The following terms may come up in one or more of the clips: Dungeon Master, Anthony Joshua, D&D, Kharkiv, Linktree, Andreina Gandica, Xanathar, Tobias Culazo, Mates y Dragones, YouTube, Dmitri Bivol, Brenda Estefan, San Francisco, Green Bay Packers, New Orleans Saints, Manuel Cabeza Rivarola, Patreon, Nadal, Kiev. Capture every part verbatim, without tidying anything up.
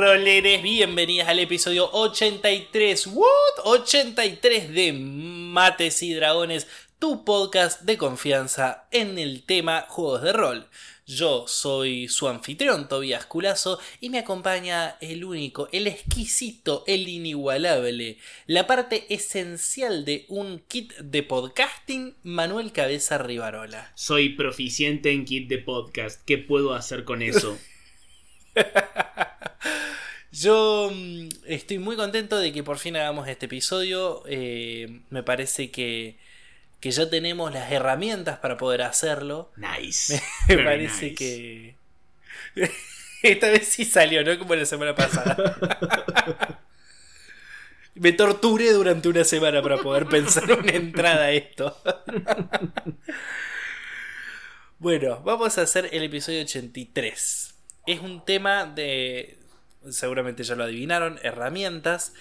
Roleres, bienvenidas al episodio ochenta y tres, ¿what? ochenta y tres de Mates y Dragones, tu podcast de confianza en el tema juegos de rol. Yo soy su anfitrión, Tobias Culazo, y me acompaña el único, el exquisito, el inigualable, la parte esencial de un kit de podcasting, Manuel Cabeza Rivarola. Soy proficiente en kit de podcast, ¿qué puedo hacer con eso? Yo estoy muy contento de que por fin hagamos este episodio. eh, Me parece que, que ya tenemos las herramientas para poder hacerlo. Nice. Me Very parece nice. que Esta vez sí salió, ¿no? Como la semana pasada. Me torturé durante una semana para poder pensar una entrada a esto. Bueno, vamos a hacer el episodio ochenta y tres. Es un tema de, seguramente ya lo adivinaron, herramientas.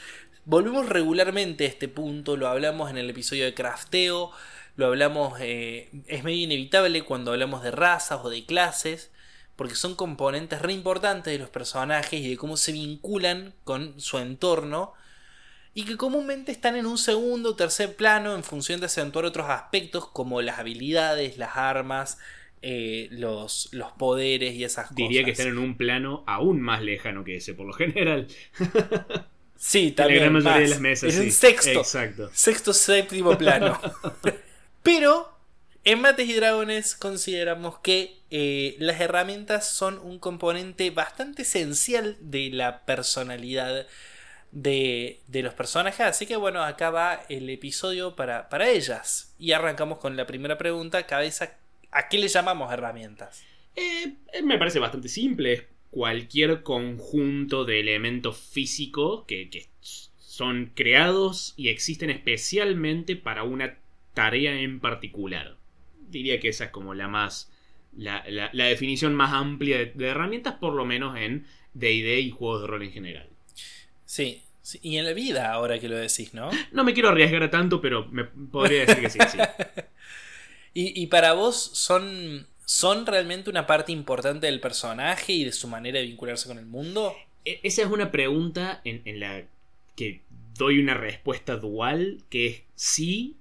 Volvemos regularmente a este punto, lo hablamos en el episodio de crafteo, lo hablamos, eh, es medio inevitable cuando hablamos de razas o de clases, porque son componentes re importantes de los personajes y de cómo se vinculan con su entorno, y que comúnmente están en un segundo o tercer plano en función de acentuar otros aspectos como las habilidades, las armas, Eh, los, los poderes y esas Diría cosas. Diría que están en un plano aún más lejano que ese, por lo general. Sí, también. En la gran mayoría de las mesas. Es un sí. sexto. Exacto. Sexto, séptimo plano. Pero en Mates y Dragones consideramos que eh, las herramientas son un componente bastante esencial de la personalidad de, de los personajes. Así que bueno, acá va el episodio para, para ellas. Y arrancamos con la primera pregunta. Cabeza, ¿a qué le llamamos herramientas? Eh, me parece bastante simple. Es cualquier conjunto de elementos físicos que, que son creados y existen especialmente para una tarea en particular. Diría que esa es como la más la, la, la definición más amplia de, de herramientas, por lo menos en D and D y juegos de rol en general. Sí, sí, y en la vida ahora que lo decís, ¿no? No me quiero arriesgar a tanto, pero me podría decir que sí, sí. Y, y para vos son, son realmente una parte importante del personaje y de su manera de vincularse con el mundo. Esa es una pregunta en, en la que doy una respuesta dual, que es sí,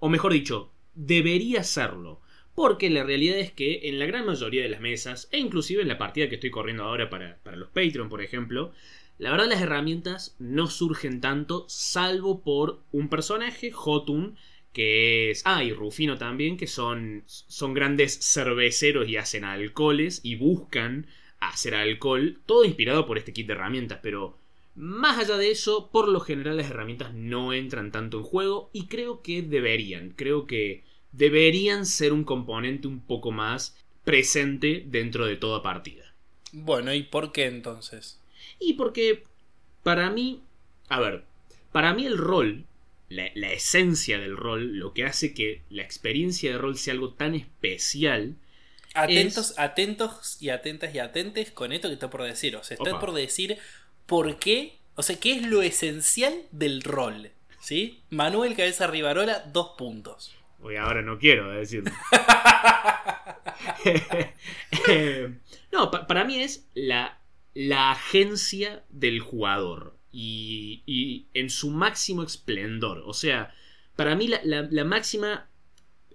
o mejor dicho, debería serlo. Porque la realidad es que en la gran mayoría de las mesas, e inclusive en la partida que estoy corriendo ahora para, para los Patreon, por ejemplo, la verdad las herramientas no surgen tanto, salvo por un personaje, Jotun, que es... Ah, y Rufino también, que son, son grandes cerveceros y hacen alcoholes y buscan hacer alcohol, todo inspirado por este kit de herramientas, pero más allá de eso, por lo general las herramientas no entran tanto en juego y creo que deberían, creo que deberían ser un componente un poco más presente dentro de toda partida. Bueno, ¿y por qué entonces? Y porque para mí, a ver, para mí el rol... La, la esencia del rol, lo que hace que la experiencia de rol sea algo tan especial. Atentos, es... atentos y atentas y atentes con esto que está por decir. O sea, está Opa. por decir por qué, o sea, qué es lo esencial del rol, ¿sí? Manuel Cabeza Rivarola, dos puntos. Uy, ahora no quiero decirlo. No, pa- para mí es la, la agencia del jugador. Y, y en su máximo esplendor. O sea, para mí la, la, la máxima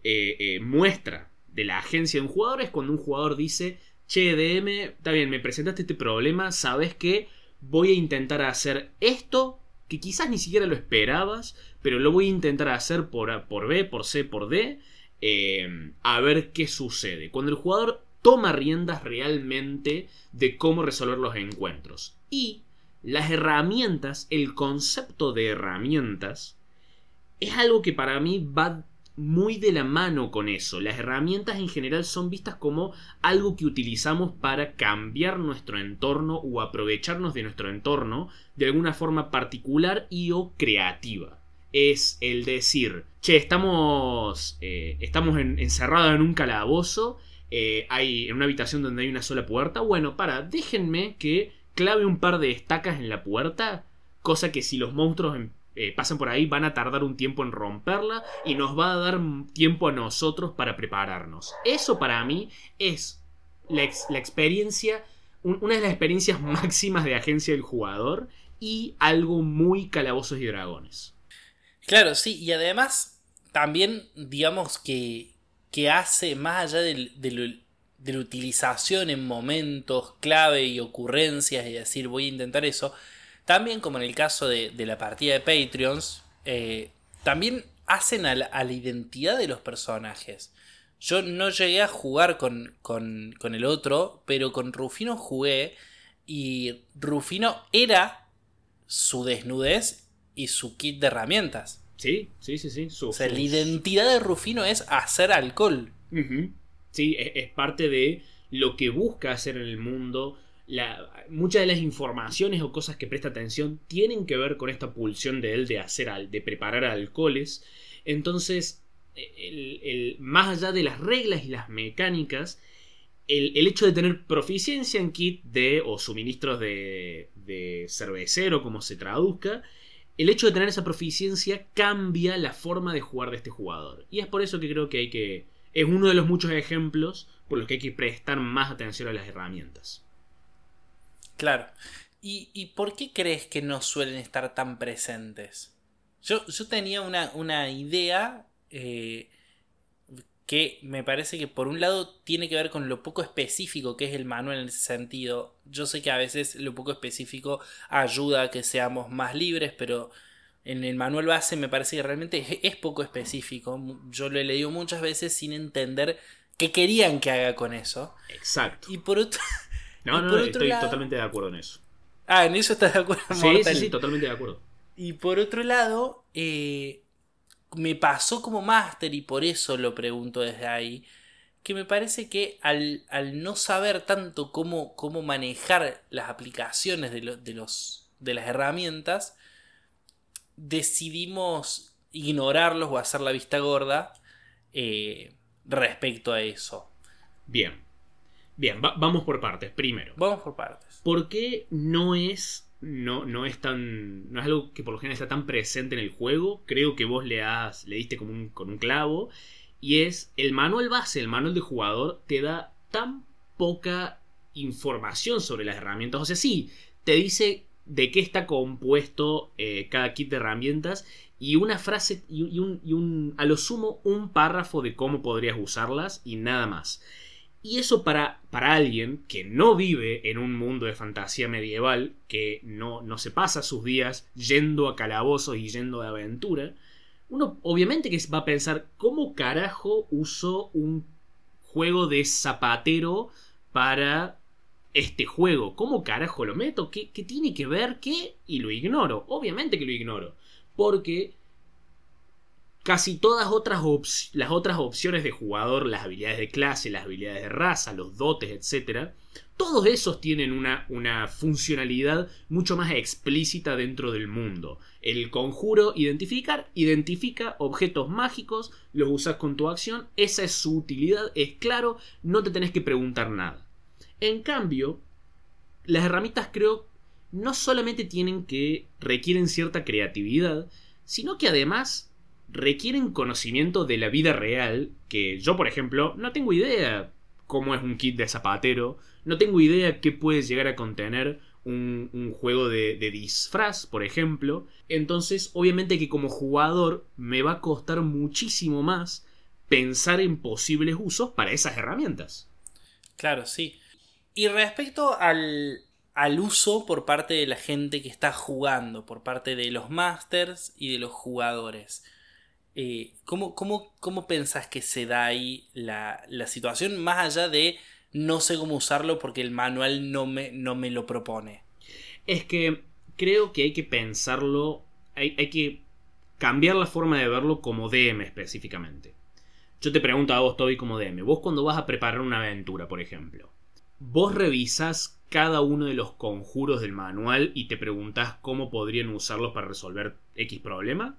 eh, eh, muestra de la agencia de un jugador es cuando un jugador dice: che, D M, está bien, me presentaste este problema, sabes que voy a intentar hacer esto, que quizás ni siquiera lo esperabas, pero lo voy a intentar hacer por A, por B, por C, por D, eh, a ver qué sucede. Cuando el jugador toma riendas realmente de cómo resolver los encuentros. Y las herramientas, el concepto de herramientas, es algo que para mí va muy de la mano con eso. Las herramientas en general son vistas como algo que utilizamos para cambiar nuestro entorno o aprovecharnos de nuestro entorno de alguna forma particular y o creativa. Es el decir, che, estamos, eh, estamos en, encerrados en un calabozo, eh, hay, en una habitación donde hay una sola puerta. Bueno, para, déjenme que clave un par de estacas en la puerta, cosa que si los monstruos eh, pasan por ahí van a tardar un tiempo en romperla y nos va a dar tiempo a nosotros para prepararnos. Eso para mí es la, ex, la experiencia un, una de las experiencias máximas de agencia del jugador y algo muy Calabozos y Dragones. Claro, sí, y además también digamos que, que hace más allá del, del, de la utilización en momentos clave y ocurrencias y decir voy a intentar eso, también como en el caso de, de la partida de Patreons, eh, también hacen a la, a la identidad de los personajes. Yo no llegué a jugar con, con, con el otro, pero con Rufino jugué y Rufino era su desnudez y su kit de herramientas. Sí, sí, sí, sí. Su, o sea, su... la identidad de Rufino es hacer alcohol. Uh-huh. Sí, es, es parte de lo que busca hacer en el mundo. La, muchas de las informaciones o cosas que presta atención tienen que ver con esta pulsión de él de hacer, al, de preparar alcoholes. Entonces, el, el, más allá de las reglas y las mecánicas, el, el hecho de tener proficiencia en kit de o suministros de, de cervecero, como se traduzca, el hecho de tener esa proficiencia cambia la forma de jugar de este jugador. Y es por eso que creo que hay que... es uno de los muchos ejemplos por los que hay que prestar más atención a las herramientas. Claro. ¿Y, y por qué crees que no suelen estar tan presentes? Yo, yo tenía una, una idea eh, que me parece que por un lado tiene que ver con lo poco específico que es el manual en ese sentido. Yo sé que a veces lo poco específico ayuda a que seamos más libres, pero en el manual base me parece que realmente es, es poco específico. Yo lo he leído muchas veces sin entender qué querían que haga con eso. Exacto. Y por otro... No, no, no, estoy lado... totalmente de acuerdo en eso. Ah, en eso estás de acuerdo, Mortal. Sí, sí, sí, totalmente de acuerdo. Y por otro lado, eh, me pasó como máster, y por eso lo pregunto desde ahí, que me parece que al, al no saber tanto cómo, cómo manejar las aplicaciones de, lo, de, los, de las herramientas, decidimos ignorarlos o hacer la vista gorda eh, respecto a eso. Bien. Bien, va, vamos por partes primero. Vamos por partes. ¿Por qué no es, no, no es tan, no es algo que por lo general está tan presente en el juego? Creo que vos le, has, le diste como un, con un clavo. Y es el manual base, el manual de jugador, te da tan poca información sobre las herramientas. O sea, sí, te dice de qué está compuesto eh, cada kit de herramientas y una frase y, y, un, y un, a lo sumo un párrafo de cómo podrías usarlas y nada más. Y eso para, para alguien que no vive en un mundo de fantasía medieval, que no, no se pasa sus días yendo a calabozos y yendo de aventura, uno obviamente que va a pensar, ¿cómo carajo uso un juego de zapatero para este juego? ¿Cómo carajo lo meto? ¿Qué, qué tiene que ver? ¿Qué? Y lo ignoro, obviamente que lo ignoro, porque... casi todas otras op- las otras opciones de jugador, las habilidades de clase, las habilidades de raza, los dotes, etcétera, todos esos tienen una, una funcionalidad mucho más explícita dentro del mundo. El conjuro identificar, identifica objetos mágicos, los usas con tu acción, esa es su utilidad, es claro, no te tenés que preguntar nada. En cambio, las herramientas creo no solamente tienen que requieren cierta creatividad, sino que además... requieren conocimiento de la vida real, que yo, por ejemplo, no tengo idea cómo es un kit de zapatero, no tengo idea qué puede llegar a contener un, un juego de, de disfraz, por ejemplo. Entonces, obviamente que como jugador me va a costar muchísimo más pensar en posibles usos para esas herramientas. Claro, sí. Y respecto al... al uso por parte de la gente que está jugando, por parte de los masters y de los jugadores, Eh, ¿cómo, cómo, ¿Cómo pensás que se da ahí la, la situación? Más allá de no sé cómo usarlo porque el manual no me, no me lo propone. Es que creo que hay que pensarlo, hay, hay que cambiar la forma de verlo como D M específicamente. Yo te pregunto a vos, Toby, como D M. Vos cuando vas a preparar una aventura, por ejemplo, vos revisás cada uno de los conjuros del manual y te preguntás cómo podrían usarlos para resolver X problema.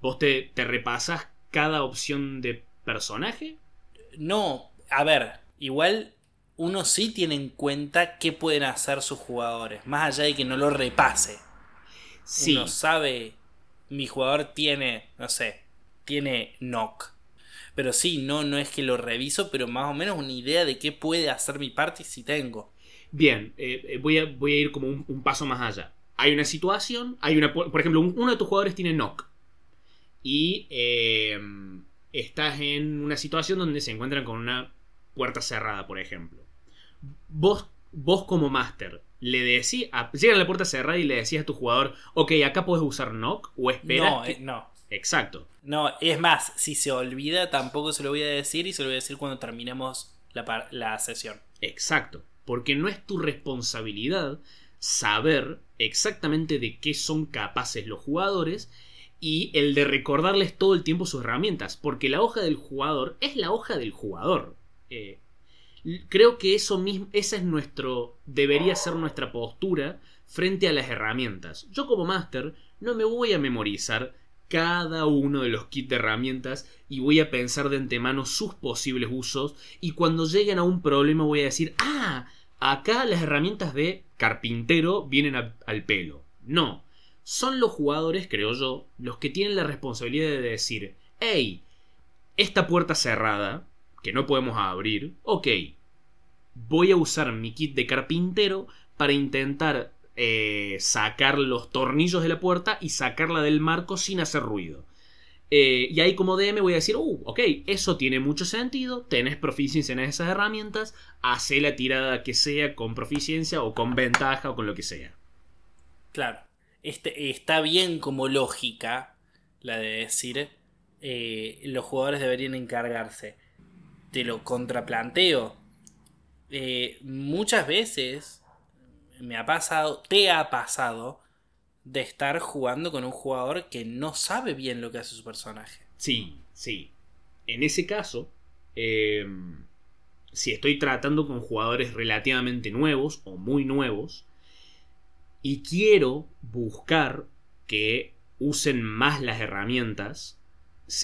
¿Vos te, te repasas cada opción de personaje? No, a ver, igual uno sí tiene en cuenta qué pueden hacer sus jugadores, más allá de que no lo repase. Sí. Uno sabe, mi jugador tiene, no sé, tiene knock. Pero sí, no, no es que lo reviso, pero más o menos una idea de qué puede hacer mi party sí tengo. bien, eh, voy, a, voy a ir como un, un paso más allá. Hay una situación, hay una, por ejemplo, un, uno de tus jugadores tiene knock. Y eh, estás en una situación donde se encuentran con una puerta cerrada, por ejemplo. Vos, vos como máster, le decís, llegas a la puerta cerrada y le decís a tu jugador, ok, acá podés usar knock o esperas. No, que... eh, no. Exacto. No, es más, si se olvida tampoco se lo voy a decir y se lo voy a decir cuando terminemos la, par- la sesión. Exacto, porque no es tu responsabilidad saber exactamente de qué son capaces los jugadores y el de recordarles todo el tiempo sus herramientas, porque la hoja del jugador es la hoja del jugador. Eh, creo que eso mismo, esa es nuestro, debería ser nuestra postura frente a las herramientas. Yo como máster no me voy a memorizar cada uno de los kits de herramientas y voy a pensar de antemano sus posibles usos, y cuando lleguen a un problema voy a decir, ah, acá las herramientas de carpintero vienen a, al pelo. No, son los jugadores, creo yo, los que tienen la responsabilidad de decir, hey, esta puerta cerrada, que no podemos abrir, ok, voy a usar mi kit de carpintero para intentar Eh, sacar los tornillos de la puerta y sacarla del marco sin hacer ruido. Eh, y ahí como D M voy a decir, uh, ok, eso tiene mucho sentido, tenés proficiencia en esas herramientas, hacé la tirada que sea con proficiencia o con ventaja o con lo que sea. Claro, este, está bien como lógica la de decir, eh, los jugadores deberían encargarse. Te lo contraplanteo. Eh, muchas veces... Me ha pasado, te ha pasado de estar jugando con un jugador que no sabe bien lo que hace su personaje. Sí, sí. En ese caso, eh, si estoy tratando con jugadores relativamente nuevos o muy nuevos y quiero buscar que usen más las herramientas,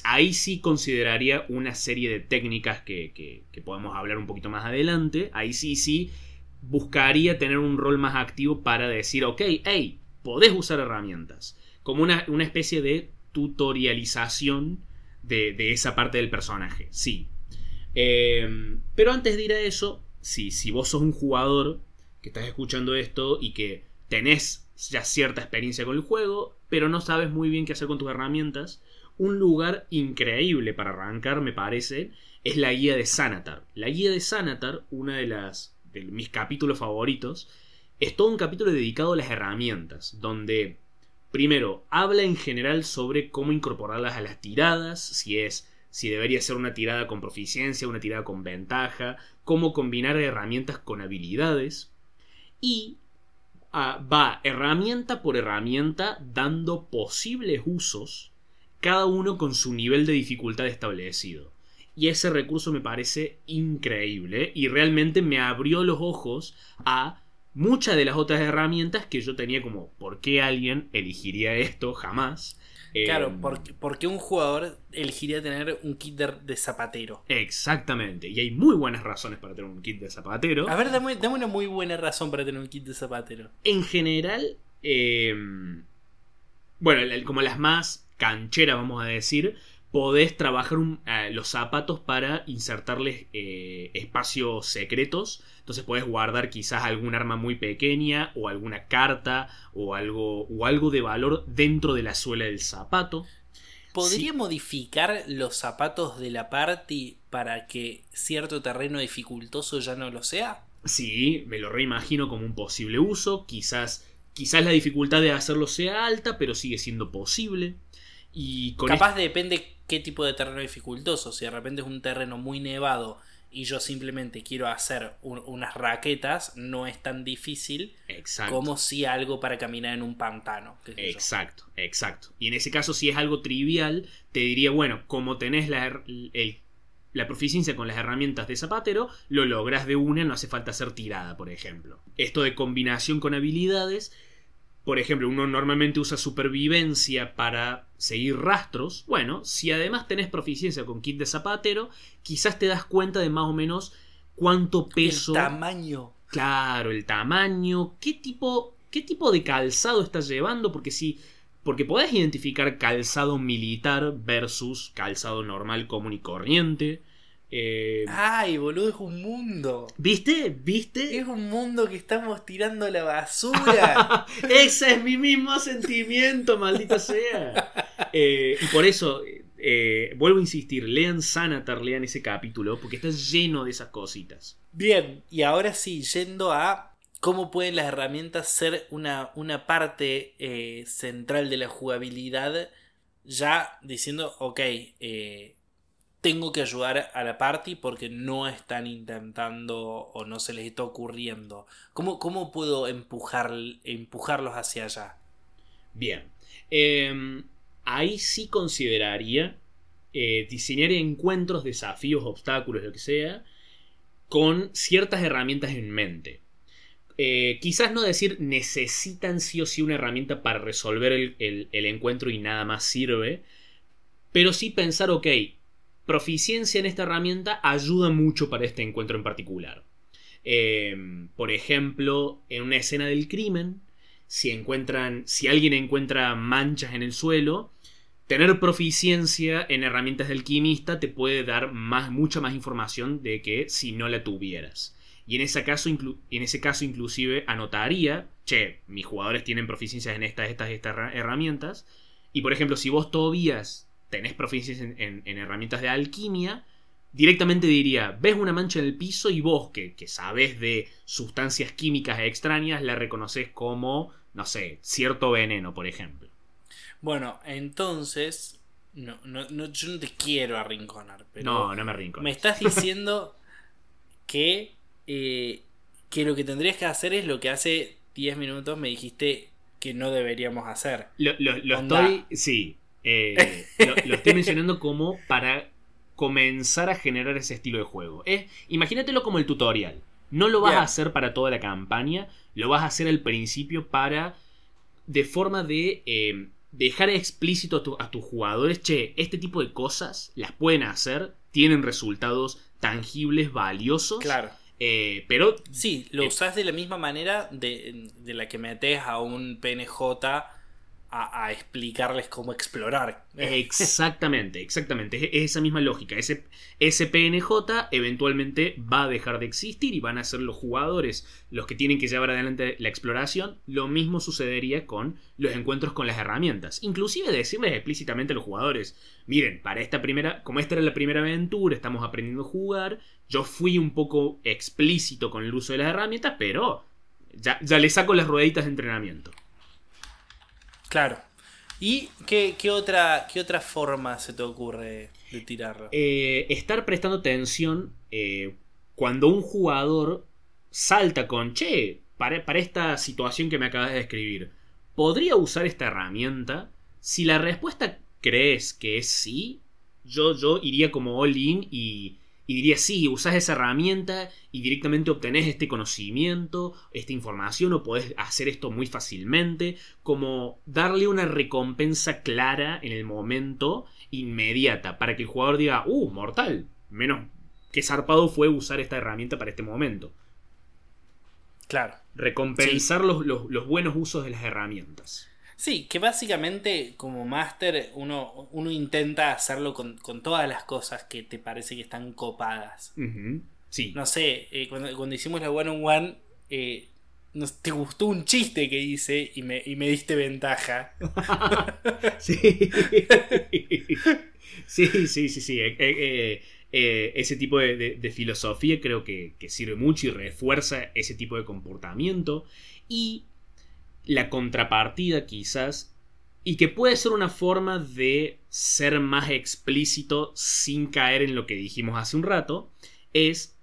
ahí sí consideraría una serie de técnicas que, que, que podemos hablar un poquito más adelante. Ahí sí, sí. Buscaría tener un rol más activo para decir, ok, hey, podés usar herramientas. Como una, una especie de tutorialización de, de esa parte del personaje, sí. Eh, pero antes de ir a eso, sí, si vos sos un jugador que estás escuchando esto y que tenés ya cierta experiencia con el juego, pero no sabes muy bien qué hacer con tus herramientas, un lugar increíble para arrancar, me parece, es la guía de Xanathar. La guía de Xanathar, una de las... de mis capítulos favoritos, es todo un capítulo dedicado a las herramientas, donde primero habla en general sobre cómo incorporarlas a las tiradas, si es, si debería ser una tirada con proficiencia, una tirada con ventaja, cómo combinar herramientas con habilidades, y uh, va herramienta por herramienta dando posibles usos, cada uno con su nivel de dificultad establecido. Y ese recurso me parece increíble y realmente me abrió los ojos a muchas de las otras herramientas que yo tenía como, ¿por qué alguien elegiría esto? Jamás. Claro, eh, porque, porque un jugador elegiría tener un kit de, de zapatero. Exactamente, y hay muy buenas razones para tener un kit de zapatero. A ver, dame, dame una muy buena razón para tener un kit de zapatero. En general, eh, bueno, como las más cancheras, vamos a decir... Podés trabajar un, eh, los zapatos para insertarles eh, espacios secretos. Entonces podés guardar quizás algún arma muy pequeña o alguna carta o algo, o algo de valor dentro de la suela del zapato. ¿Podría sí. modificar los zapatos de la party para que cierto terreno dificultoso ya no lo sea? Sí, me lo reimagino como un posible uso. Quizás, quizás la dificultad de hacerlo sea alta, pero sigue siendo posible. Y con capaz este... depende qué tipo de terreno dificultoso. Si de repente es un terreno muy nevado y yo simplemente quiero hacer un, unas raquetas, no es tan difícil. Exacto. Como si algo para caminar en un pantano. Exacto, yo. exacto. Y en ese caso, si es algo trivial, te diría, bueno, como tenés la, el, la proficiencia con las herramientas de zapatero, lo lográs de una, no hace falta hacer tirada, por ejemplo. Esto de combinación con habilidades... Por ejemplo, uno normalmente usa supervivencia para seguir rastros. Bueno, si además tenés proficiencia con kit de zapatero, quizás te das cuenta de más o menos cuánto peso... El tamaño. Claro, el tamaño. ¿Qué tipo, qué tipo de calzado estás llevando? Porque si, porque podés identificar calzado militar versus calzado normal, común y corriente. Eh, Ay, boludo, es un mundo. ¿Viste? ¿Viste? Es un mundo que estamos tirando a la basura. Ese es mi mismo sentimiento, maldita sea. Eh, y por eso, eh, vuelvo a insistir, lean Xanathar, lean ese capítulo, porque está lleno de esas cositas. Bien, y ahora sí, yendo a cómo pueden las herramientas ser una, una parte eh, central de la jugabilidad, ya diciendo, ok, eh, tengo que ayudar a la party porque no están intentando o no se les está ocurriendo. ¿Cómo, cómo puedo empujar, empujarlos hacia allá? Bien. Eh, ahí sí consideraría eh, diseñar encuentros, desafíos, obstáculos, lo que sea, con ciertas herramientas en mente. Eh, quizás no decir necesitan sí o sí una herramienta para resolver el, el, el encuentro y nada más sirve, pero sí pensar, ok, proficiencia en esta herramienta ayuda mucho para este encuentro en particular. Eh, por ejemplo, en una escena del crimen, si encuentran, si alguien encuentra manchas en el suelo, tener proficiencia en herramientas del alquimista te puede dar más, mucha más información de que si no la tuvieras. Y en ese caso, inclu- en ese caso inclusive anotaría, che, mis jugadores tienen proficiencias en estas, estas, estas herramientas. Y por ejemplo, si vos, Tobias, tenés proficiencias en, en, en herramientas de alquimia, directamente diría, ves una mancha en el piso y vos, que, que sabés de sustancias químicas extrañas, la reconocés como, no sé, cierto veneno, por ejemplo. Bueno, entonces, no, no, no, yo no te quiero arrinconar. Pero no, no me arrincones. Me estás diciendo que, eh, que lo que tendrías que hacer es lo que hace diez minutos me dijiste que no deberíamos hacer. Lo, lo, lo estoy... Sí. Eh, lo, lo estoy mencionando como para comenzar a generar ese estilo de juego. Eh, imagínatelo como el tutorial. No lo vas yeah. a hacer para toda la campaña, lo vas a hacer al principio para, de forma de eh, dejar explícito a, tu, a tus jugadores, che, este tipo de cosas las pueden hacer, tienen resultados tangibles, valiosos. Claro. Eh, pero sí, lo eh, usás de la misma manera de, de la que metés a un P N J A, a explicarles cómo explorar. Exactamente, exactamente. Es, es esa misma lógica. Ese, ese P N J eventualmente va a dejar de existir y van a ser los jugadores los que tienen que llevar adelante la exploración. Lo mismo sucedería con los encuentros con las herramientas. Inclusive decirles explícitamente a los jugadores, miren, para esta primera, como esta era la primera aventura, estamos aprendiendo a jugar, yo fui un poco explícito con el uso de las herramientas, pero ya, ya les saco las rueditas de entrenamiento. Claro. ¿Y qué, qué, otra, qué otra forma se te ocurre de tirarlo? Eh, estar prestando atención eh, cuando un jugador salta con, che, para, para esta situación que me acabas de describir, ¿podría usar esta herramienta? Si la respuesta crees que es sí, yo, yo iría como all in y... Y diría, sí, usás esa herramienta y directamente obtenés este conocimiento, esta información, o podés hacer esto muy fácilmente. Como darle una recompensa clara en el momento, inmediata, para que el jugador diga, uh, mortal, menos que zarpado fue usar esta herramienta para este momento. Claro. Recompensar sí. los, los, los buenos usos de las herramientas. Sí, que básicamente como máster uno, uno intenta hacerlo con, con todas las cosas que te parece que están copadas. Uh-huh. Sí. No sé, eh, cuando, cuando hicimos la one on one, eh, nos, te gustó un chiste que hice y me, y me diste ventaja. sí. sí, sí, sí, sí. Eh, eh, eh, ese tipo de, de, de filosofía creo que, que sirve mucho y refuerza ese tipo de comportamiento. Y la contrapartida quizás, y que puede ser una forma de ser más explícito sin caer en lo que dijimos hace un rato, es,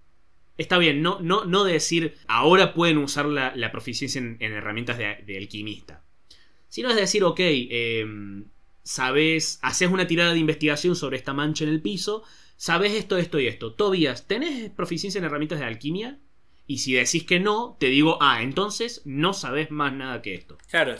está bien, no, no, no decir ahora pueden usar la, la proficiencia en, en herramientas de, de alquimista, sino es decir, ok, eh, sabes, haces una tirada de investigación sobre esta mancha en el piso, sabes esto, esto y esto, Tobias, ¿tenés proficiencia en herramientas de alquimia? Y si decís que no, te digo, ah, entonces no sabés más nada que esto. Claro.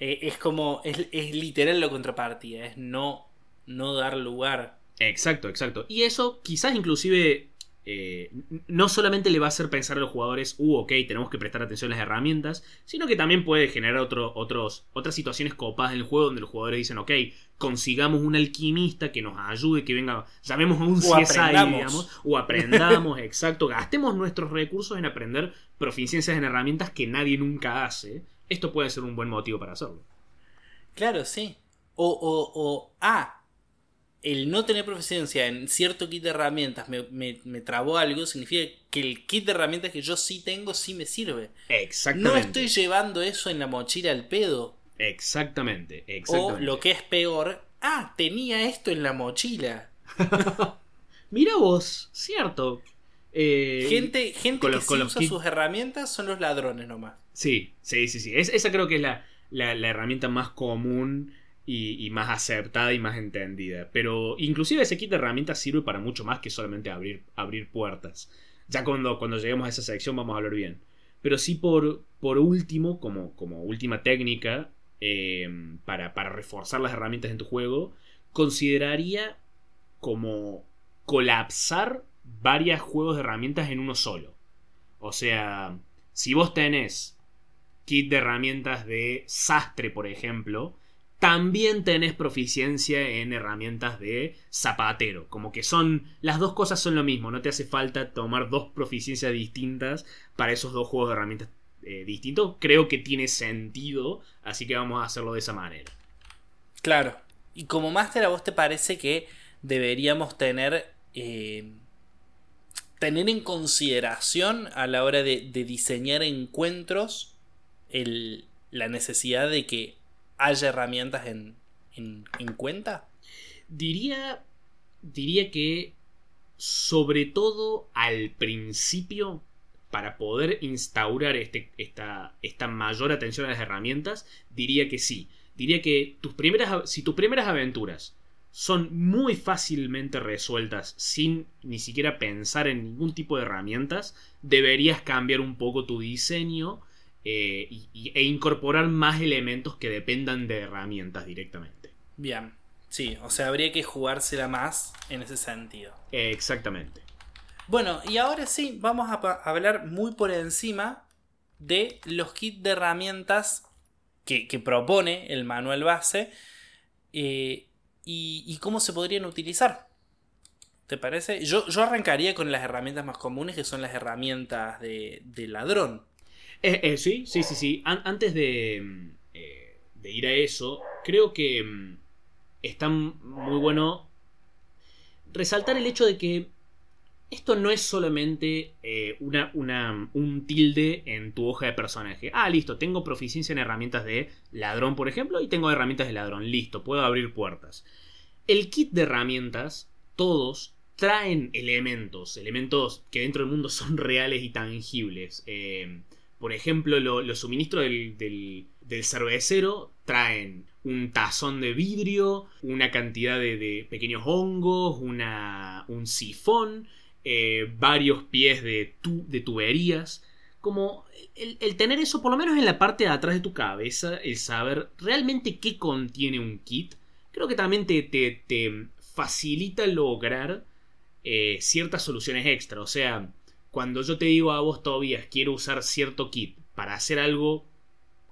Eh, es como, es, es literal la contrapartida, es no, no dar lugar. Exacto, exacto. Y eso quizás inclusive eh, no solamente le va a hacer pensar a los jugadores, uh, ok, tenemos que prestar atención a las herramientas, sino que también puede generar otro, otros, otras situaciones copadas en el juego donde los jugadores dicen, ok, consigamos un alquimista que nos ayude, que venga, llamemos a un C S I, digamos, o aprendamos, exacto, gastemos nuestros recursos en aprender proficiencias en herramientas que nadie nunca hace. Esto puede ser un buen motivo para hacerlo. Claro, sí. O, o, o ah, el no tener proficiencia en cierto kit de herramientas me, me, me trabó algo, significa que el kit de herramientas que yo sí tengo sí me sirve. Exactamente. No estoy llevando eso en la mochila al pedo. Exactamente, exactamente. O lo que es peor, ah, tenía esto en la mochila. Mirá vos, cierto. Eh, gente gente con que los, sí usa kit... sus herramientas son los ladrones nomás. Sí, sí, sí, sí. Es, esa creo que es la, la, la herramienta más común y, y más aceptada y más entendida. Pero inclusive ese kit de herramientas sirve para mucho más que solamente abrir, abrir puertas. Ya cuando, cuando lleguemos a esa sección vamos a hablar bien. Pero sí, por, por último, como, como última técnica, eh, para, para reforzar las herramientas en tu juego, consideraría como colapsar varios juegos de herramientas en uno solo. O sea, si vos tenés kit de herramientas de sastre, por ejemplo, también tenés proficiencia en herramientas de zapatero. Como que son, las dos cosas son lo mismo. No te hace falta tomar dos proficiencias distintas para esos dos juegos de herramientas eh, distintos. Creo que tiene sentido, así que vamos a hacerlo de esa manera. Claro. Y como máster, ¿a vos te parece que deberíamos tener... Eh... tener en consideración a la hora de, de diseñar encuentros el, la necesidad de que haya herramientas en, en, en cuenta? Diría, diría que sobre todo al principio, para poder instaurar este, esta, esta mayor atención a las herramientas, diría que sí. Diría que tus primeras, si tus primeras aventuras son muy fácilmente resueltas sin ni siquiera pensar en ningún tipo de herramientas, deberías cambiar un poco tu diseño eh, y, y, e incorporar más elementos que dependan de herramientas directamente. Bien, sí, o sea, habría que jugársela más en ese sentido. Eh, exactamente. Bueno, y ahora sí, vamos a hablar muy por encima de los kits de herramientas que, que propone el manual base. Eh... Y, y cómo se podrían utilizar. ¿Te parece? Yo, yo arrancaría con las herramientas más comunes, que son las herramientas de, de ladrón. Eh, eh, sí, sí, sí, sí. An- antes de, eh, de ir a eso, creo que está muy bueno resaltar el hecho de que esto no es solamente eh, una, una, un tilde en tu hoja de personaje. Ah, listo, tengo proficiencia en herramientas de ladrón, por ejemplo, y tengo herramientas de ladrón. Listo, puedo abrir puertas. El kit de herramientas, todos, traen elementos. Elementos que dentro del mundo son reales y tangibles. Eh, por ejemplo, lo, los suministros del, del, del cervecero traen un tazón de vidrio, una cantidad de, de pequeños hongos, una, un sifón... Eh, varios pies de, tu, de tuberías. Como el, el tener eso por lo menos en la parte de atrás de tu cabeza, el saber realmente qué contiene un kit, creo que también te, te, te facilita lograr eh, ciertas soluciones extra. O sea, cuando yo te digo a vos, Tobias, quiero usar cierto kit para hacer algo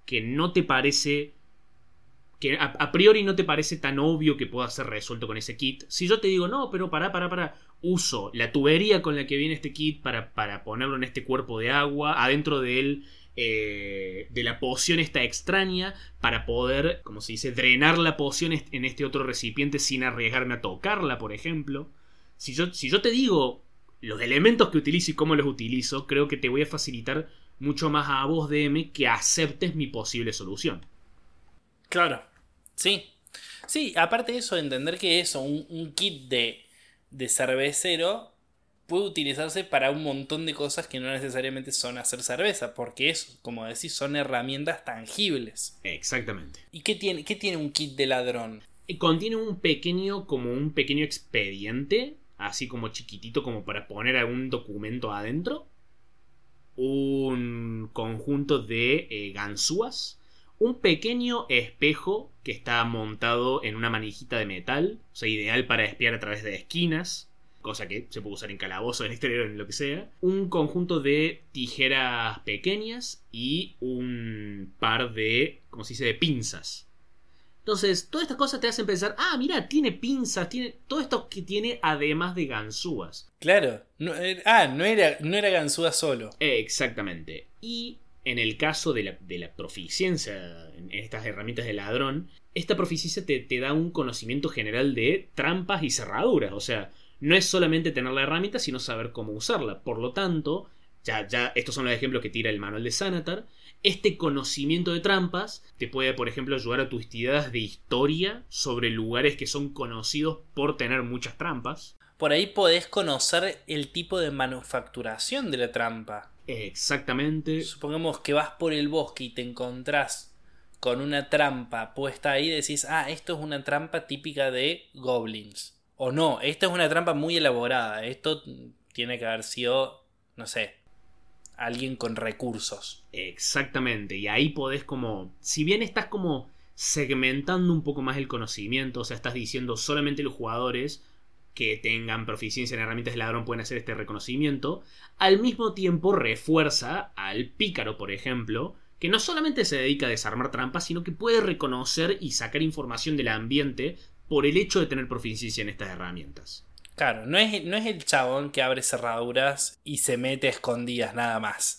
que no te parece, que a, a priori no te parece tan obvio que pueda ser resuelto con ese kit. Si yo te digo, no, pero pará, pará, pará, uso la tubería con la que viene este kit para, para ponerlo en este cuerpo de agua, adentro de él, eh, de la poción esta extraña, para poder, como se dice, drenar la poción en este otro recipiente sin arriesgarme a tocarla, por ejemplo. Si yo, si yo te digo los elementos que utilizo y cómo los utilizo, creo que te voy a facilitar mucho más a vos, D M, que aceptes mi posible solución. Claro, sí. Sí, aparte de eso, entender que eso, un, un kit de... de cervecero puede utilizarse para un montón de cosas que no necesariamente son hacer cerveza, porque eso, como decís, son herramientas tangibles. Exactamente. ¿Y qué tiene, qué tiene un kit de ladrón? Contiene un pequeño, como un pequeño expediente, así como chiquitito, como para poner algún documento adentro, un conjunto de eh, ganzúas, un pequeño espejo que está montado en una manijita de metal, o sea, ideal para espiar a través de esquinas. cosa que se puede usar en calabozos, en exterior, en lo que sea. Un conjunto de tijeras pequeñas y un par de, como se dice, de pinzas. Entonces, todas estas cosas te hacen pensar, ah, mira, tiene pinzas, tiene todo esto que tiene además de ganzúas. Claro. No, eh, ah, no era, no era ganzúa solo. Eh, exactamente. Y en el caso de la, de la proficiencia en estas herramientas de ladrón, esta proficiencia te, te da un conocimiento general de trampas y cerraduras. O sea, no es solamente tener la herramienta, sino saber cómo usarla. Por lo tanto, ya, ya estos son los ejemplos que tira el manual de Xanathar. Este conocimiento de trampas te puede, por ejemplo, ayudar a tus tiradas de historia sobre lugares que son conocidos por tener muchas trampas. Por ahí podés conocer el tipo de manufacturación de la trampa. Exactamente. Supongamos que vas por el bosque y te encontrás con una trampa puesta ahí y decís, ah, esto es una trampa típica de goblins. O no, esta es una trampa muy elaborada. Esto tiene que haber sido, no sé, alguien con recursos. Exactamente, y ahí podés como... Si bien estás como segmentando un poco más el conocimiento, o sea, estás diciendo solamente los jugadores que tengan proficiencia en herramientas de ladrón pueden hacer este reconocimiento, al mismo tiempo refuerza al pícaro, por ejemplo, que no solamente se dedica a desarmar trampas, sino que puede reconocer y sacar información del ambiente por el hecho de tener proficiencia en estas herramientas. Claro, no es, no es el chabón que abre cerraduras y se mete escondidas nada más.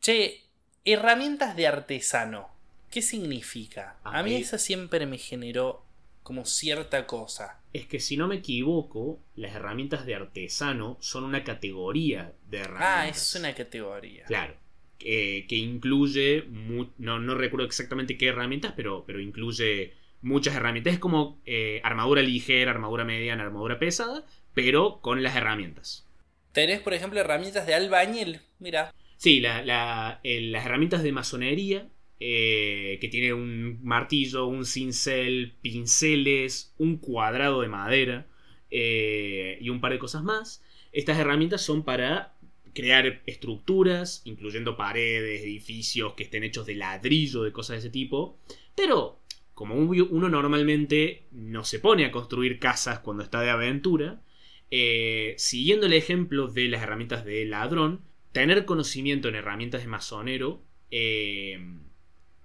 Che, herramientas de artesano, ¿qué significa? A, a mí esa siempre me generó como cierta cosa. Es que si no me equivoco, las herramientas de artesano son una categoría de herramientas. Ah, es una categoría. Claro, eh, que incluye, mu- no, no recuerdo exactamente qué herramientas, pero, pero incluye... muchas herramientas. Es como eh, armadura ligera, armadura mediana, armadura pesada, pero con las herramientas. ¿Tenés, por ejemplo, herramientas de albañil? Mirá. Sí, la, la, eh, las herramientas de masonería, eh, que tiene un martillo, un cincel, pinceles, un cuadrado de madera eh, y un par de cosas más. Estas herramientas son para crear estructuras, incluyendo paredes, edificios que estén hechos de ladrillo, de cosas de ese tipo. Pero... como uno normalmente no se pone a construir casas cuando está de aventura, eh, siguiendo el ejemplo de las herramientas de ladrón, tener conocimiento en herramientas de masonero eh,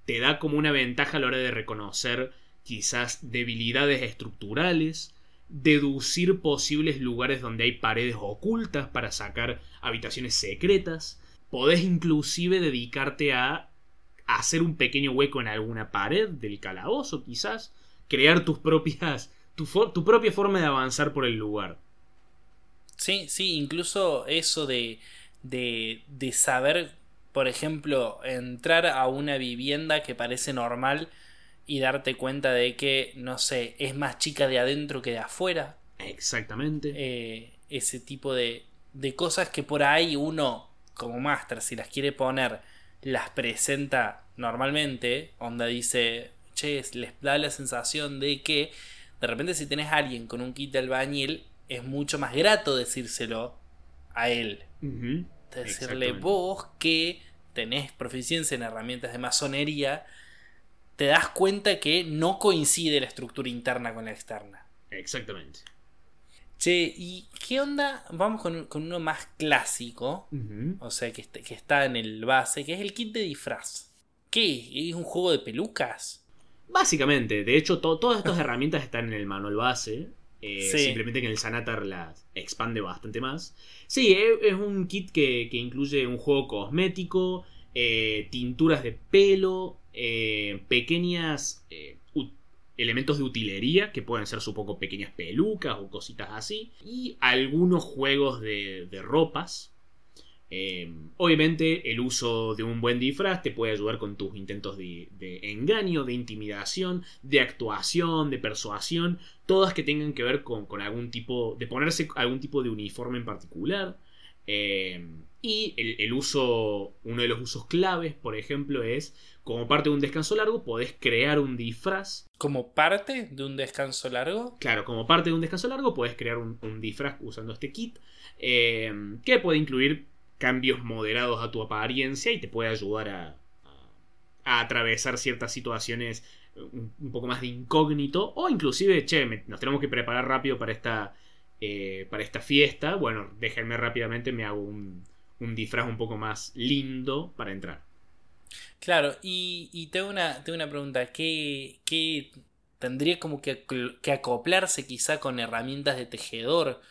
te da como una ventaja a la hora de reconocer quizás debilidades estructurales, deducir posibles lugares donde hay paredes ocultas para sacar habitaciones secretas. Podés inclusive dedicarte a hacer un pequeño hueco en alguna pared del calabozo, quizás crear tus propias tu, for, tu propia forma de avanzar por el lugar. Sí, sí, incluso eso de, de, de saber, por ejemplo, entrar a una vivienda que parece normal y darte cuenta de que, no sé, es más chica de adentro que de afuera. Exactamente. Eh, ese tipo de, de cosas que por ahí uno, como máster, si las quiere poner, las presenta normalmente, onda dice, che, les da la sensación de que de repente si tenés a alguien con un kit de albañil es mucho más grato decírselo a él. Uh-huh. Decirle, vos que tenés proficiencia en herramientas de masonería, te das cuenta que no coincide la estructura interna con la externa. Exactamente. Che, ¿y qué onda? Vamos con, con uno más clásico, uh-huh. O sea, que, que está en el base, que es el kit de disfraz. ¿Qué? ¿Es un juego de pelucas? Básicamente, de hecho, to- todas estas herramientas están en el manual base, eh, sí. Simplemente que en el Xanathar las expande bastante más. Sí, es un kit que, que incluye un juego cosmético, eh, tinturas de pelo, eh, pequeñas... Eh, elementos de utilería, que pueden ser supongo pequeñas pelucas o cositas así, y algunos juegos de, de ropas. Eh, obviamente el uso de un buen disfraz te puede ayudar con tus intentos de, de engaño, de intimidación, de actuación, de persuasión, todas que tengan que ver con, con algún tipo, de ponerse algún tipo de uniforme en particular. Eh, y el, el uso, uno de los usos claves, por ejemplo, es como parte de un descanso largo podés crear un disfraz. ¿Como parte de un descanso largo? Claro, como parte de un descanso largo podés crear un, un disfraz usando este kit, eh, que puede incluir cambios moderados a tu apariencia y te puede ayudar a, a atravesar ciertas situaciones un, un poco más de incógnito, o inclusive, che, me, nos tenemos que preparar rápido para esta eh, para esta fiesta, bueno, déjenme rápidamente, me hago un, un disfraz un poco más lindo para entrar. Claro, y, y tengo una, tengo una pregunta, ¿qué, qué tendría como que, que acoplarse quizá con herramientas de tejedor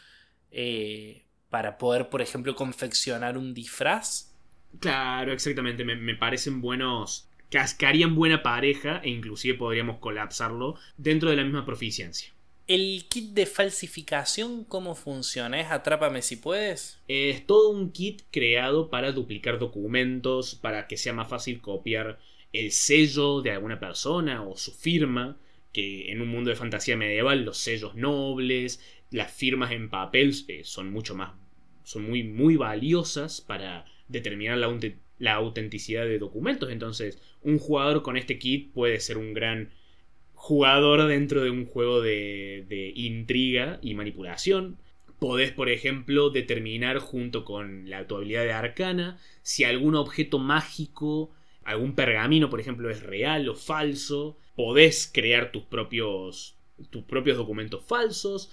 eh, para poder, por ejemplo, confeccionar un disfraz? Claro, exactamente, me, me parecen buenos, que harían buena pareja e inclusive podríamos colapsarlo dentro de la misma proficiencia. ¿El kit de falsificación cómo funciona? ¿Es atrápame si puedes? Es todo un kit creado para duplicar documentos, para que sea más fácil copiar el sello de alguna persona o su firma, que en un mundo de fantasía medieval los sellos nobles, las firmas en papel eh, son mucho más, son muy, muy valiosas para determinar la, la autenticidad de documentos. Entonces, un jugador con este kit puede ser un gran jugador dentro de un juego de, de intriga y manipulación. Podés, por ejemplo, determinar junto con la tu habilidad de arcana si algún objeto mágico, algún pergamino, por ejemplo, es real o falso. Podés crear tus propios, tus propios documentos falsos,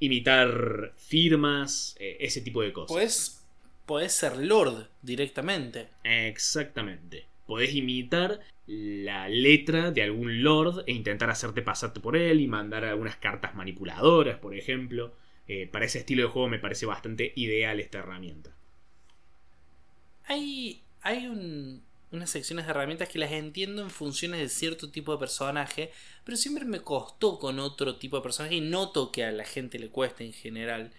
imitar firmas, ese tipo de cosas. Podés, podés ser lord directamente. Exactamente. Podés imitar la letra de algún lord e intentar hacerte pasarte por él y mandar algunas cartas manipuladoras, por ejemplo. Eh, para ese estilo de juego me parece bastante ideal esta herramienta. Hay, hay un, unas secciones de herramientas que las entiendo en funciones de cierto tipo de personaje, pero siempre me costó con otro tipo de personaje y noto que a la gente le cuesta en general.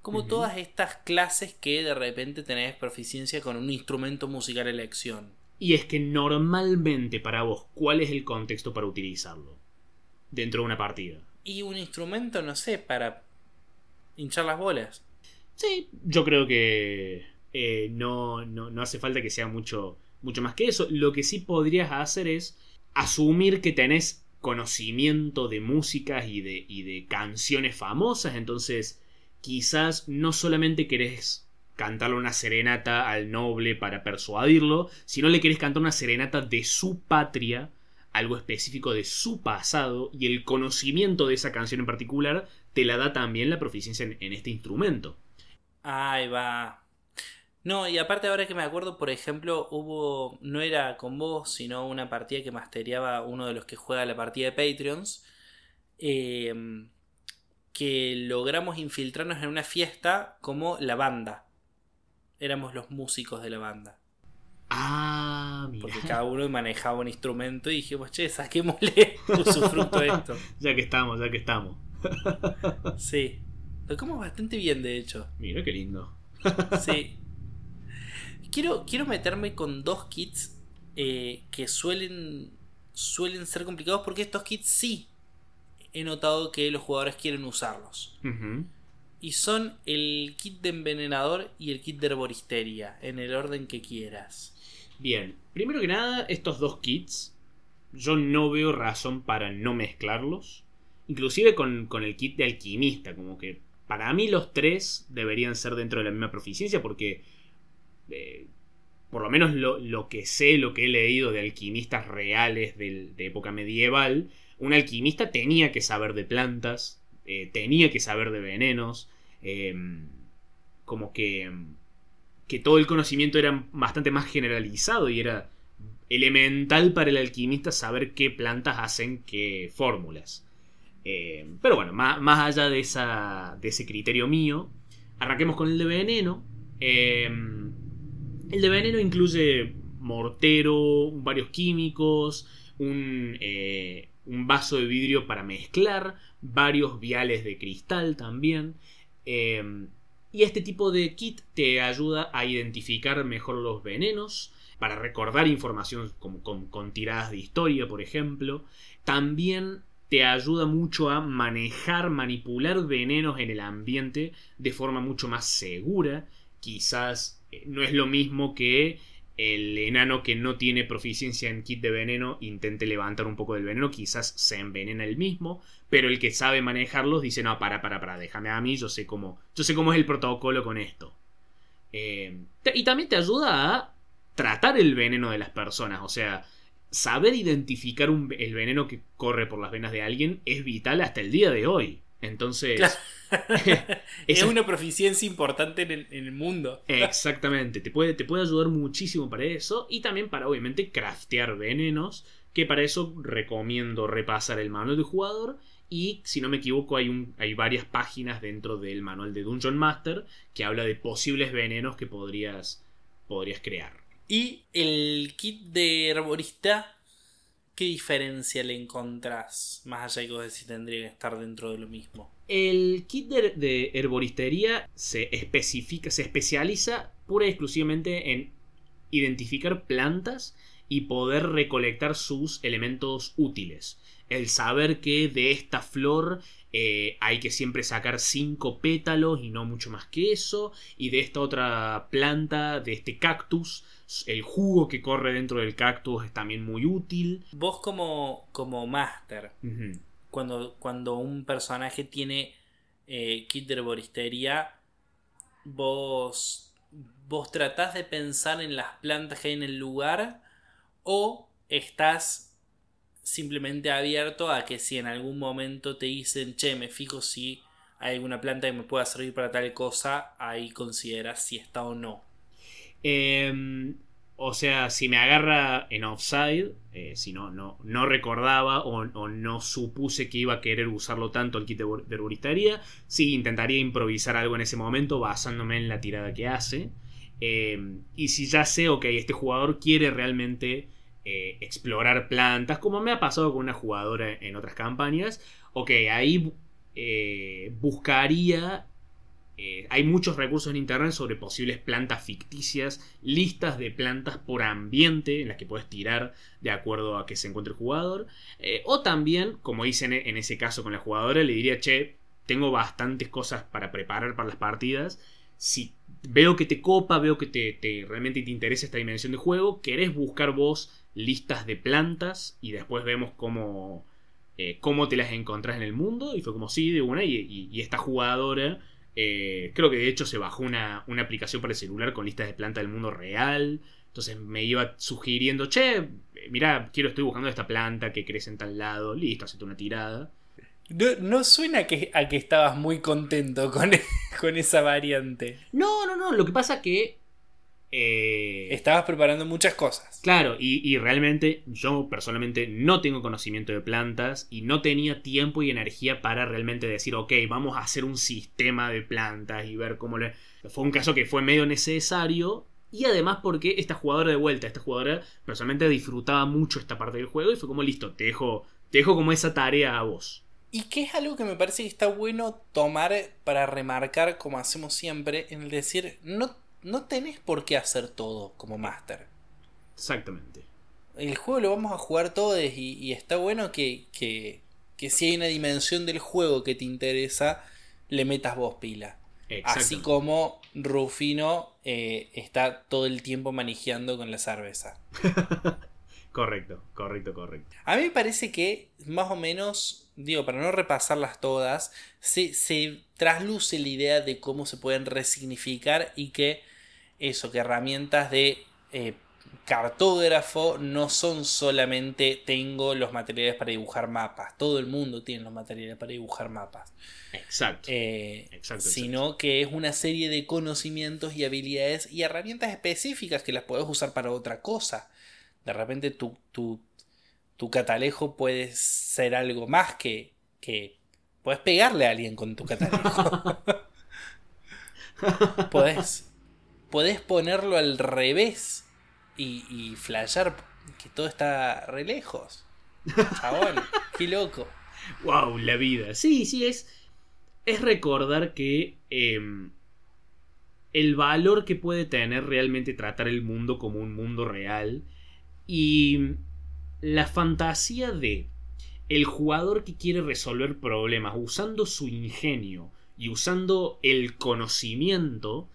Como uh-huh. todas estas clases que de repente tenés proficiencia con un instrumento musical a elección. Y es que normalmente para vos, ¿cuál es el contexto para utilizarlo dentro de una partida? Y un instrumento, no sé, para hinchar las bolas. Sí, yo creo que eh, no, no, no hace falta que sea mucho, mucho más que eso. Lo que sí podrías hacer es asumir que tenés conocimiento de músicas y de, y de canciones famosas. Entonces, quizás no solamente querés cantarle una serenata al noble para persuadirlo, si no le querés cantar una serenata de su patria, algo específico de su pasado, y el conocimiento de esa canción en particular te la da también la proficiencia en, en este instrumento. Ahí va. No, y aparte ahora que me acuerdo, por ejemplo, hubo, no era con vos, sino una partida que mastereaba uno de los que juega la partida de Patreons, eh, que logramos infiltrarnos en una fiesta como la banda. Éramos los músicos de la banda. Ah, mira. Porque cada uno manejaba un instrumento y dijimos, che, saquémosle usufructo a esto. Ya que estamos, ya que estamos. Sí. Tocamos bastante bien, de hecho. Mira, qué lindo. Sí. Quiero, quiero meterme con dos kits eh, que suelen, suelen ser complicados porque estos kits sí he notado que los jugadores quieren usarlos. Ajá. Uh-huh. Y son el kit de envenenador y el kit de herboristería, en el orden que quieras. Bien, primero que nada, estos dos kits, yo no veo razón para no mezclarlos. Inclusive con, con el kit de alquimista, como que para mí los tres deberían ser dentro de la misma proficiencia, porque eh, por lo menos lo, lo que sé, lo que he leído de alquimistas reales de, de época medieval, un alquimista tenía que saber de plantas, Eh, tenía que saber de venenos, eh, como que, que todo el conocimiento era bastante más generalizado y era elemental para el alquimista saber qué plantas hacen qué fórmulas. Eh, pero bueno, más, más allá de, esa, de ese criterio mío, arranquemos con el de veneno. Eh, el de veneno incluye mortero, varios químicos, un... Eh, un vaso de vidrio para mezclar, varios viales de cristal también. Eh, y este tipo de kit te ayuda a identificar mejor los venenos, para recordar información con, con, con tiradas de historia, por ejemplo. También te ayuda mucho a manejar, manipular venenos en el ambiente de forma mucho más segura. Quizás eh, no es lo mismo que el enano que no tiene proficiencia en kit de veneno intente levantar un poco del veneno, quizás se envenena él mismo, pero el que sabe manejarlos dice, no, para, para, para, déjame a mí, yo sé cómo, yo sé cómo es el protocolo con esto. Eh, te, y también te ayuda a tratar el veneno de las personas, o sea, saber identificar un, el veneno que corre por las venas de alguien es vital hasta el día de hoy. Entonces... Claro. Es una proficiencia importante en el, en el mundo. Exactamente. Te puede, te puede ayudar muchísimo para eso. Y también para, obviamente, craftear venenos. Que para eso recomiendo repasar el manual del jugador. Y, si no me equivoco, hay, un, hay varias páginas dentro del manual de Dungeon Master que habla de posibles venenos que podrías, podrías crear. ¿Y el kit de herborista? ¿Qué diferencia le encontrás? Más allá de si tendría que estar dentro de lo mismo. El kit de, de herboristería se especifica, se especializa pura y exclusivamente en identificar plantas y poder recolectar sus elementos útiles. El saber que de esta flor eh, hay que siempre sacar cinco pétalos y no mucho más que eso. Y de esta otra planta, de este cactus, el jugo que corre dentro del cactus es también muy útil. Vos como, como máster, uh-huh. cuando, cuando un personaje tiene eh, kit de herboristería, vos, vos tratás de pensar en las plantas que hay en el lugar o estás... simplemente abierto a que si en algún momento te dicen, che, me fijo si hay alguna planta que me pueda servir para tal cosa, ahí consideras si está o no. Eh, o sea, si me agarra en offside, eh, si no, no, no recordaba o, o no supuse que iba a querer usarlo tanto el kit de herboristería, sí, intentaría improvisar algo en ese momento basándome en la tirada que hace. Eh, y si ya sé, ok, este jugador quiere realmente... Eh, explorar plantas, como me ha pasado con una jugadora en otras campañas, ok, ahí eh, buscaría eh, hay muchos recursos en internet sobre posibles plantas ficticias, listas de plantas por ambiente en las que puedes tirar de acuerdo a que se encuentre el jugador, eh, o también, como hice en, en ese caso con la jugadora, le diría, che, tengo bastantes cosas para preparar para las partidas. Si veo que te copa, veo que te, te realmente te interesa esta dimensión de juego, querés buscar vos listas de plantas y después vemos cómo, eh, cómo te las encontrás en el mundo. Y fue como sí, de una. Y, y, y esta jugadora, eh, creo que de hecho se bajó una, una aplicación para el celular con listas de plantas del mundo real. Entonces me iba sugiriendo, che, mirá, quiero, estoy buscando esta planta que crece en tal lado. Listo, hacete una tirada. No, no suena que, a que estabas muy contento con, con esa variante. No, no, no. Lo que pasa que... Eh, estabas preparando muchas cosas. Claro, y, y realmente yo personalmente no tengo conocimiento de plantas y no tenía tiempo y energía para realmente decir, ok, vamos a hacer un sistema de plantas y ver cómo le... Fue un caso que fue medio necesario y además porque esta jugadora de vuelta, esta jugadora personalmente disfrutaba mucho esta parte del juego y fue como listo, te dejo, te dejo como esa tarea a vos. Y que es algo que me parece que está bueno tomar para remarcar, como hacemos siempre, en el decir, no No tenés por qué hacer todo como máster. Exactamente. El juego lo vamos a jugar todos y, y está bueno que, que, que si hay una dimensión del juego que te interesa, le metas vos pila. Así como Rufino eh, está todo el tiempo manejando con la cerveza. Correcto, correcto, correcto. A mí me parece que más o menos, digo, para no repasarlas todas, se, se trasluce la idea de cómo se pueden resignificar y que eso, que herramientas de eh, cartógrafo no son solamente tengo los materiales para dibujar mapas, todo el mundo tiene los materiales para dibujar mapas. Exacto. Eh, exacto sino exacto. Que es una serie de conocimientos y habilidades y herramientas específicas que las podés usar para otra cosa. De repente tu, tu, tu catalejo puede ser algo más que, que... Podés pegarle a alguien con tu catalejo. podés, podés ponerlo al revés y, y flashear que todo está re lejos. Chabón, qué loco. Wow, la vida. Sí, sí, es, es recordar que... Eh, el valor que puede tener realmente tratar el mundo como un mundo real... Y la fantasía de el jugador que quiere resolver problemas usando su ingenio y usando el conocimiento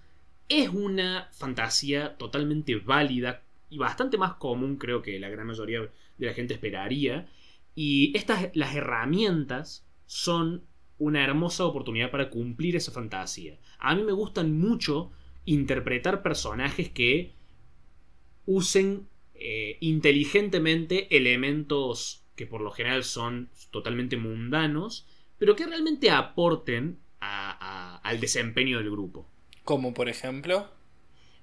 es una fantasía totalmente válida y bastante más común, creo que la gran mayoría de la gente esperaría. Y estas, las herramientas son una hermosa oportunidad para cumplir esa fantasía. A mí me gustan mucho interpretar personajes que usen... Eh, inteligentemente elementos que por lo general son totalmente mundanos pero que realmente aporten a, a, al desempeño del grupo. ¿Como por ejemplo?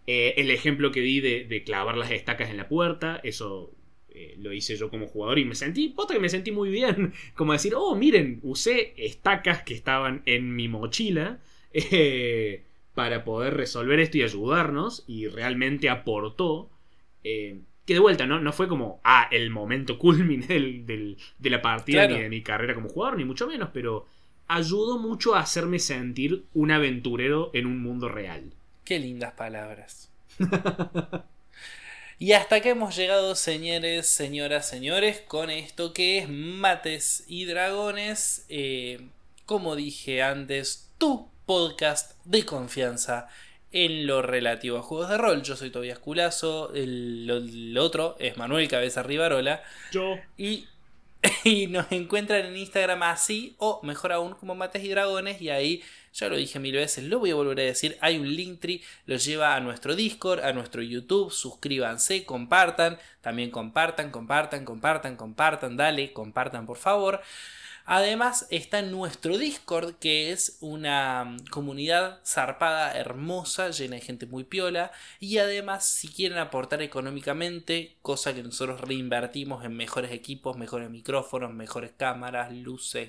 Eh, el ejemplo que di de, de clavar las estacas en la puerta, eso eh, lo hice yo como jugador y me sentí, posta que me sentí muy bien, como decir, oh, miren, usé estacas que estaban en mi mochila eh, para poder resolver esto y ayudarnos, y realmente aportó. Eh, que de vuelta, ¿no? No fue como, ah, el momento culmine del, del, de la partida, claro, ni de mi carrera como jugador, ni mucho menos, pero ayudó mucho a hacerme sentir un aventurero en un mundo real. Qué lindas palabras. Y hasta que hemos llegado, señores, señoras, señores, con esto que es Mates y Dragones. Eh, como dije antes, tu podcast de confianza en lo relativo a juegos de rol. Yo soy Tobias Culazo, el, el otro es Manuel Cabeza Rivarola. Yo. Y, y nos encuentran en Instagram así, o mejor aún, como Mates y Dragones. Y ahí, ya lo dije mil veces, lo voy a volver a decir, hay un Linktree, lo lleva a nuestro Discord, a nuestro YouTube. Suscríbanse, compartan, también compartan, compartan, compartan, compartan, dale, compartan por favor. Además está nuestro Discord, que es una comunidad zarpada, hermosa, llena de gente muy piola. Y además, si quieren aportar económicamente, cosa que nosotros reinvertimos en mejores equipos, mejores micrófonos, mejores cámaras, luces,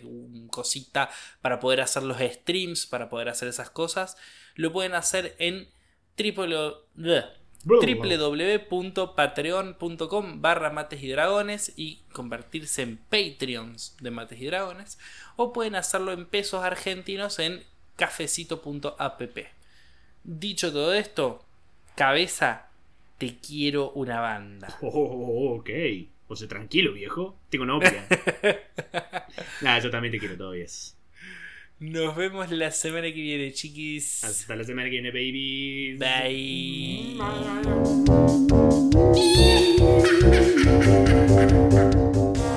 cosita, para poder hacer los streams, para poder hacer esas cosas, lo pueden hacer en doble u doble u doble u punto patreon punto com barra Mates y Dragones y convertirse en Patreons de Mates y Dragones, o pueden hacerlo en pesos argentinos en cafecito punto app. Dicho todo esto, Cabeza, te quiero una banda. Oh, oh, oh, ok, o sea, tranquilo, viejo, tengo novia. Nada, yo también te quiero, todavía. Nos vemos la semana que viene, chiquis. Hasta la semana que viene, babies. Bye. Bye.